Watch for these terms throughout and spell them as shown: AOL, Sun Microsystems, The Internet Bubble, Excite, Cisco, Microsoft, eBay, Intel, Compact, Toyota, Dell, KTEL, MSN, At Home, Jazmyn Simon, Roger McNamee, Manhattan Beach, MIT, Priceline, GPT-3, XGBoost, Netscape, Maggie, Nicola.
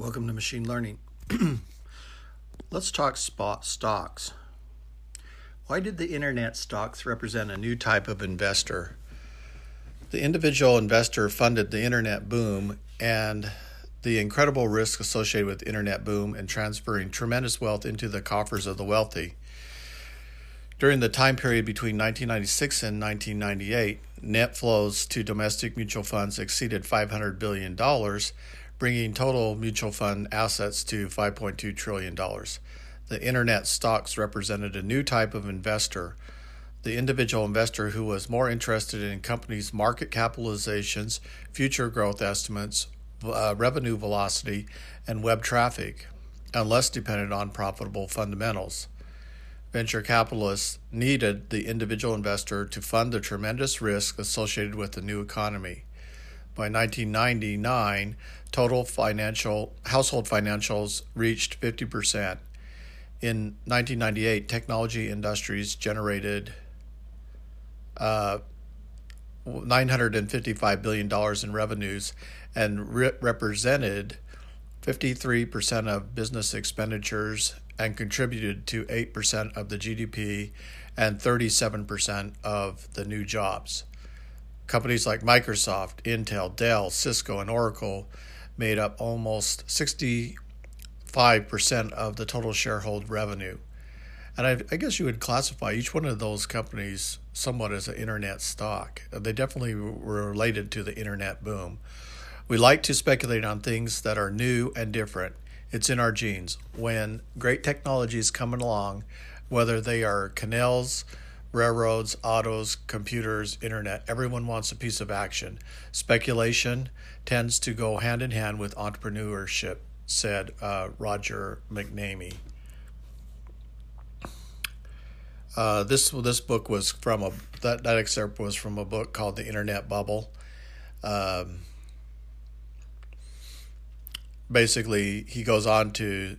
Welcome to Machine Learning. Let's talk stocks. Why did the internet stocks represent a new type of investor? The individual investor funded the internet boom and the incredible risk associated with the internet boom and transferring tremendous wealth into the coffers of the wealthy. During the time period between 1996 and 1998, net flows to domestic mutual funds exceeded $500 billion, bringing total mutual fund assets to $5.2 trillion. The internet stocks represented a new type of investor, the individual investor who was more interested in companies' market capitalizations, future growth estimates, revenue velocity, and web traffic, and less dependent on profitable fundamentals. Venture capitalists needed the individual investor to fund the tremendous risk associated with the new economy. By 1999, total household financials reached 50%. In 1998, technology industries generated $955 billion in revenues and represented 53% of business expenditures and contributed to 8% of the GDP and 37% of the new jobs. Companies like Microsoft, Intel, Dell, Cisco, and Oracle made up almost 65% of the total shareholder revenue. And I guess you would classify each one of those companies somewhat as an internet stock. They definitely were related to the internet boom. We like to speculate on things that are new and different. It's in our genes. When great technologies come along, whether they are canals, railroads, autos, computers, internet, everyone wants a piece of action. Speculation tends to go hand in hand with entrepreneurship, said Roger McNamee. This book was from that excerpt was from a book called The Internet Bubble. Basically, he goes on to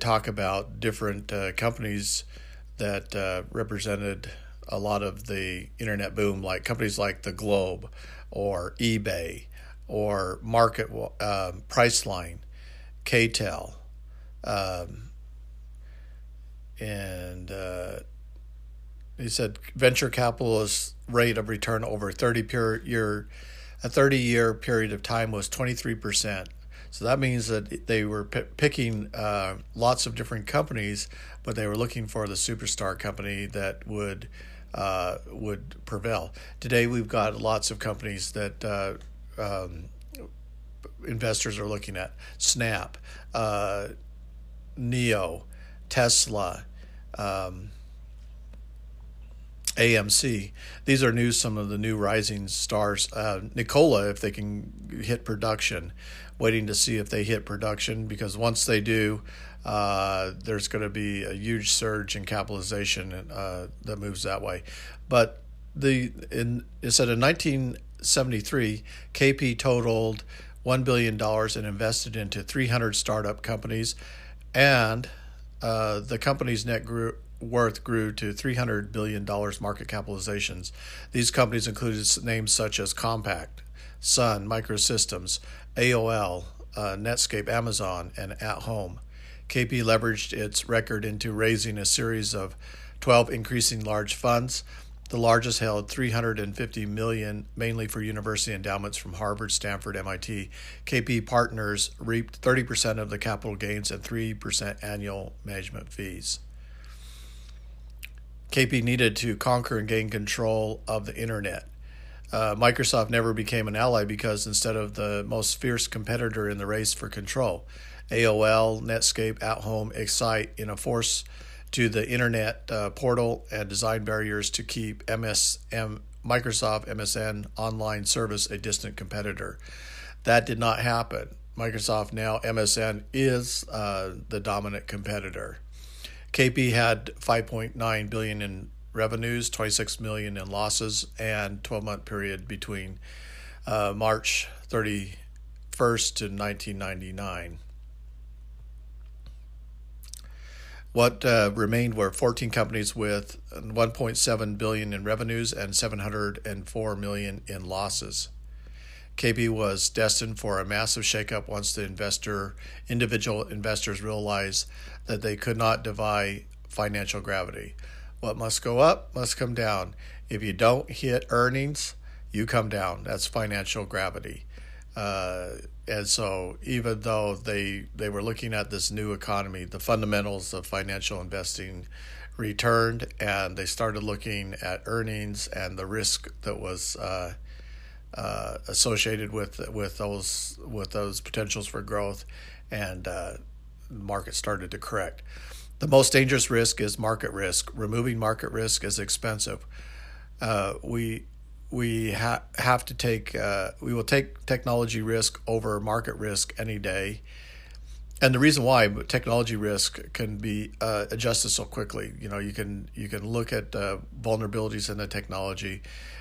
talk about different companies that represented a lot of the internet boom, like companies like The Globe or eBay or Priceline, KTEL, and he said venture capitalists' rate of return over a 30-year period of time was 23%. So that means that they were picking lots of different companies, but they were looking for the superstar company that would prevail. Today, we've got lots of companies that investors are looking at: Snap, Neo, Tesla, AMC. These are some of the new rising stars. Nicola, if they can hit production, waiting to see if they hit production, because once they do, there's going to be a huge surge in capitalization that moves that way. But it said in 1973, KP totaled $1 billion and invested into 300 startup companies, and the company's net worth grew to $300 billion market capitalizations. These companies included names such as Compact, Sun Microsystems, AOL, Netscape, Amazon, and At Home. KP leveraged its record into raising a series of 12 increasing large funds. The largest held $350 million, mainly for university endowments from Harvard, Stanford, MIT. KP partners reaped 30% of the capital gains and 3% annual management fees. KP needed to conquer and gain control of the internet. Microsoft never became an ally because instead of the most fierce competitor in the race for control, AOL, Netscape, At Home, Excite in a force to the internet portal and design barriers to keep Microsoft MSN online service a distant competitor. That did not happen. Microsoft now MSN is the dominant competitor. KP had $5.9 billion in revenues, $26 million in losses, and 12-month period between March 31st to 1999. What remained were 14 companies with $1.7 billion in revenues and $704 million in losses. KB was destined for a massive shakeup once the individual investors realized that they could not defy financial gravity. What must go up must come down. If you don't hit earnings, you come down. That's financial gravity. And so even though they were looking at this new economy, the fundamentals of financial investing returned, and they started looking at earnings and the risk that was associated with those potentials for growth, and the market started to correct. The most dangerous risk is market risk. Removing market risk is expensive. We will take technology risk over market risk any day. And the reason why, technology risk can be adjusted so quickly. You know, you can look at vulnerabilities in the technology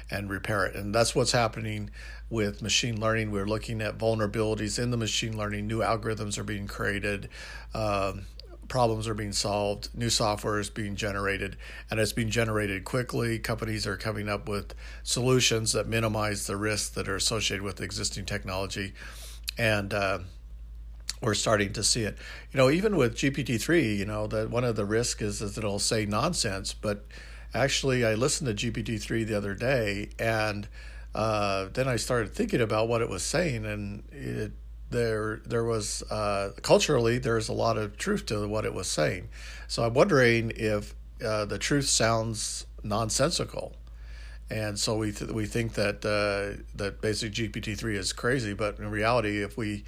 and repair it. And that's what's happening with machine learning. We're looking at vulnerabilities in the machine learning. New algorithms are being created. Problems are being solved, new software is being generated, and it's being generated quickly. Companies are coming up with solutions that minimize the risks that are associated with existing technology, and we're starting to see it. You know, even with GPT-3, you know, that one of the risks is that it'll say nonsense, but actually I listened to GPT-3 the other day, and then I started thinking about what it was saying, and there was culturally, there's a lot of truth to what it was saying. So I'm wondering if the truth sounds nonsensical, and so we think that that basic GPT-3 is crazy. But in reality, if we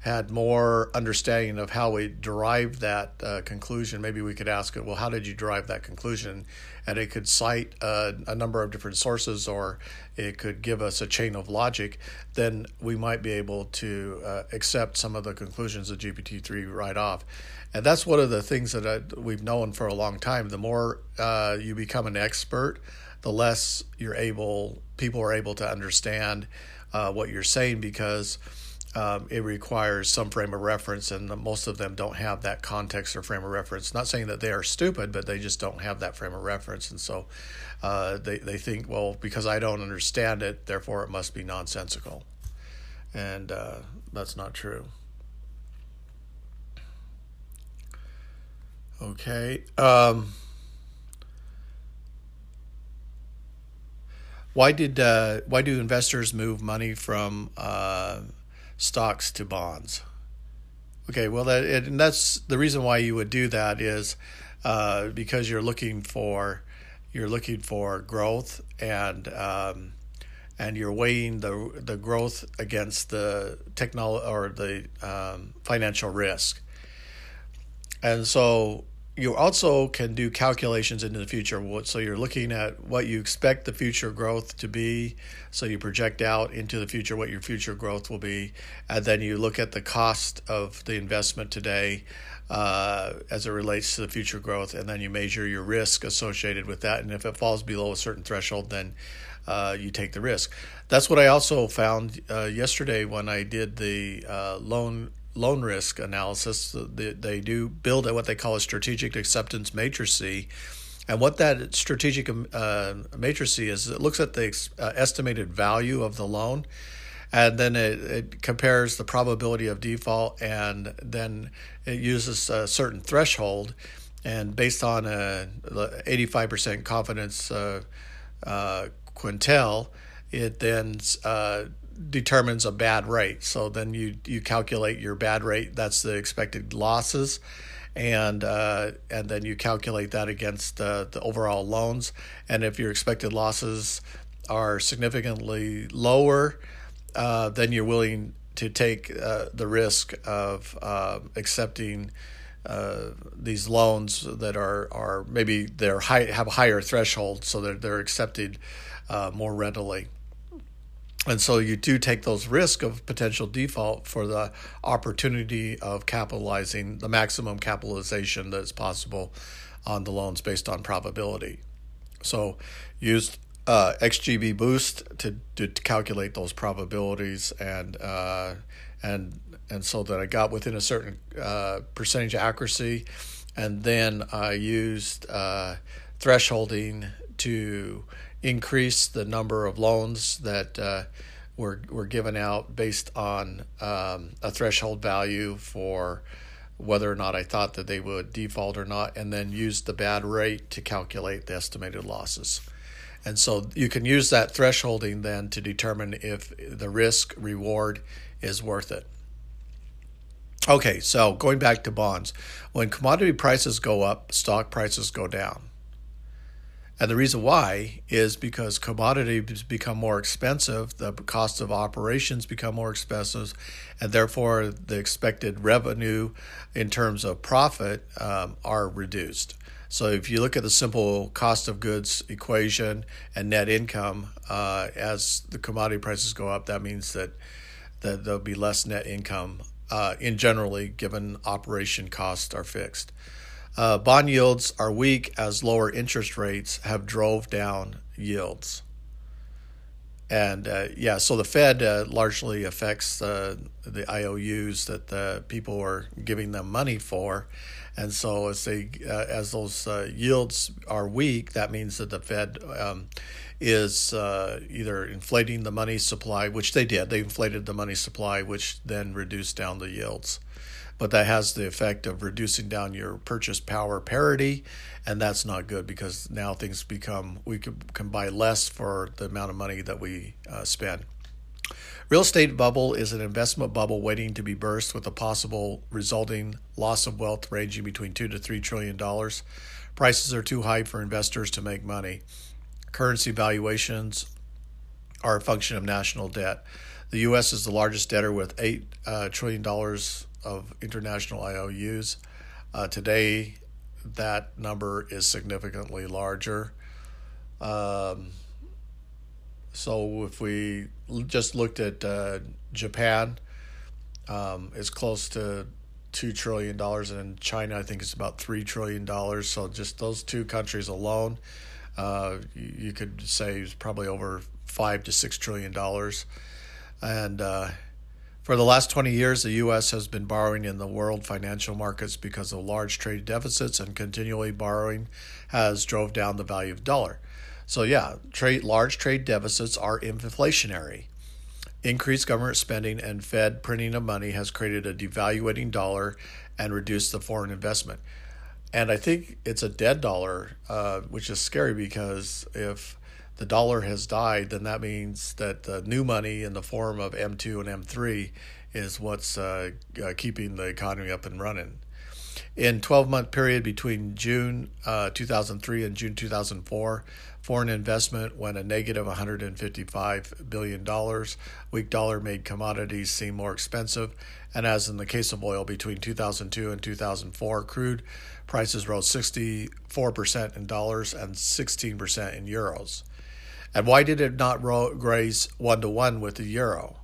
had more understanding of how we derived that conclusion, maybe we could ask it, well, how did you derive that conclusion? And it could cite a number of different sources, or it could give us a chain of logic. Then we might be able to accept some of the conclusions of GPT-3 right off. And that's one of the things that we've known for a long time. The more you become an expert, the less people are able to understand what you're saying, because it requires some frame of reference, and most of them don't have that context or frame of reference. Not saying that they are stupid, but they just don't have that frame of reference. And so they think, well, because I don't understand it, therefore it must be nonsensical. And that's not true. Okay. Why do investors move money from stocks to bonds? Okay, well, that's the reason why you would do that, is because you're looking for growth, and you're weighing the growth against the technology or the financial risk, and so you also can do calculations into the future. So you're looking at what you expect the future growth to be. So you project out into the future what your future growth will be. And then you look at the cost of the investment today as it relates to the future growth. And then you measure your risk associated with that. And if it falls below a certain threshold, then you take the risk. That's what I also found yesterday when I did the loan risk analysis. They do build what they call a strategic acceptance matrix, and what that strategic matrix is, it looks at the estimated value of the loan, and then it compares the probability of default, and then it uses a certain threshold, and based on a 85% confidence quintile, it then determines a bad rate. So then you calculate your bad rate. That's the expected losses, and then you calculate that against the overall loans. And if your expected losses are significantly lower, then you're willing to take the risk of accepting these loans that are maybe have a higher threshold, so that they're accepted more readily. And so you do take those risks of potential default for the opportunity of capitalizing the maximum capitalization that's possible on the loans based on probability. So use XGBoost to calculate those probabilities, and so that I got within a certain percentage accuracy, and then I used thresholding to increase the number of loans that were given out based on a threshold value for whether or not I thought that they would default or not, and then used the bad rate to calculate the estimated losses. And so you can use that thresholding then to determine if the risk reward is worth it. Okay, so going back to bonds. When commodity prices go up, stock prices go down. And the reason why is because commodities become more expensive, the cost of operations become more expensive, and therefore the expected revenue in terms of profit are reduced. So if you look at the simple cost of goods equation and net income, as the commodity prices go up, that means that there'll be less net income in generally, given operation costs are fixed. Bond yields are weak as lower interest rates have drove down yields. And so the Fed largely affects the IOUs that people are giving them money for. And so as those yields are weak, that means that the Fed is either inflating the money supply, which they did. They inflated the money supply, which then reduced down the yields. But that has the effect of reducing down your purchase power parity, and that's not good because now things become, we can buy less for the amount of money that we spend. Real estate bubble is an investment bubble waiting to be burst with a possible resulting loss of wealth ranging between $2 to $3 trillion. Prices are too high for investors to make money. Currency valuations are a function of national debt. The U.S. is the largest debtor with $8 trillion of international IOUs. Today, that number is significantly larger. So if we just looked at Japan, it's close to $2 trillion, and in China, I think it's about $3 trillion. So just those two countries alone, you could say it's probably over $5 to $6 trillion. And for the last 20 years, the U.S. has been borrowing in the world financial markets because of large trade deficits, and continually borrowing has drove down the value of the dollar. So large trade deficits are inflationary. Increased government spending and Fed printing of money has created a devaluating dollar and reduced the foreign investment. And I think it's a dead dollar, which is scary because if the dollar has died, then that means that the new money in the form of M2 and M3 is what's keeping the economy up and running. In 12-month period between June 2003 and June 2004, foreign investment went a negative $155 billion. Weak dollar made commodities seem more expensive. And as in the case of oil, between 2002 and 2004, crude prices rose 64% in dollars and 16% in euros. And why did it not raise 1-to-1 with the euro?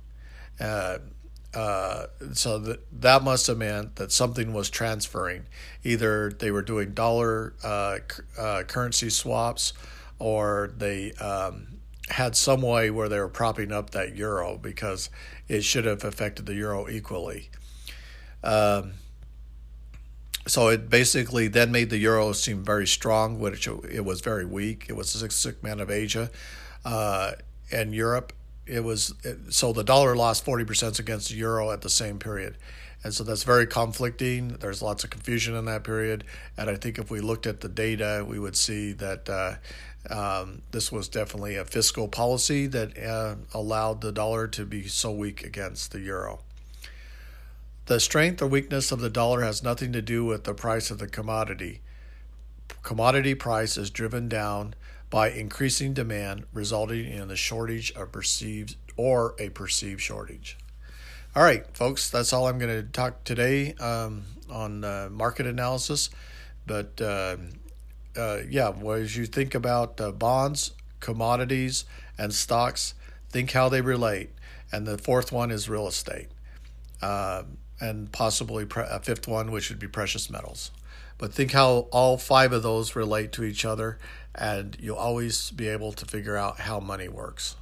So that must have meant that something was transferring. Either they were doing dollar currency swaps, or they had some way where they were propping up that euro, because it should have affected the euro equally. So it basically then made the euro seem very strong, which it was very weak. It was the sick man of Asia and Europe. So the dollar lost 40% against the euro at the same period. And so that's very conflicting. There's lots of confusion in that period. And I think if we looked at the data, we would see that this was definitely a fiscal policy that allowed the dollar to be so weak against the euro. The strength or weakness of the dollar has nothing to do with the price of the commodity. Commodity price is driven down by increasing demand, resulting in a shortage of perceived shortage. All right, folks, that's all I'm going to talk today on market analysis. But as you think about bonds, commodities, and stocks, think how they relate. And the fourth one is real estate, and possibly a fifth one, which would be precious metals. But think how all five of those relate to each other, and you'll always be able to figure out how money works.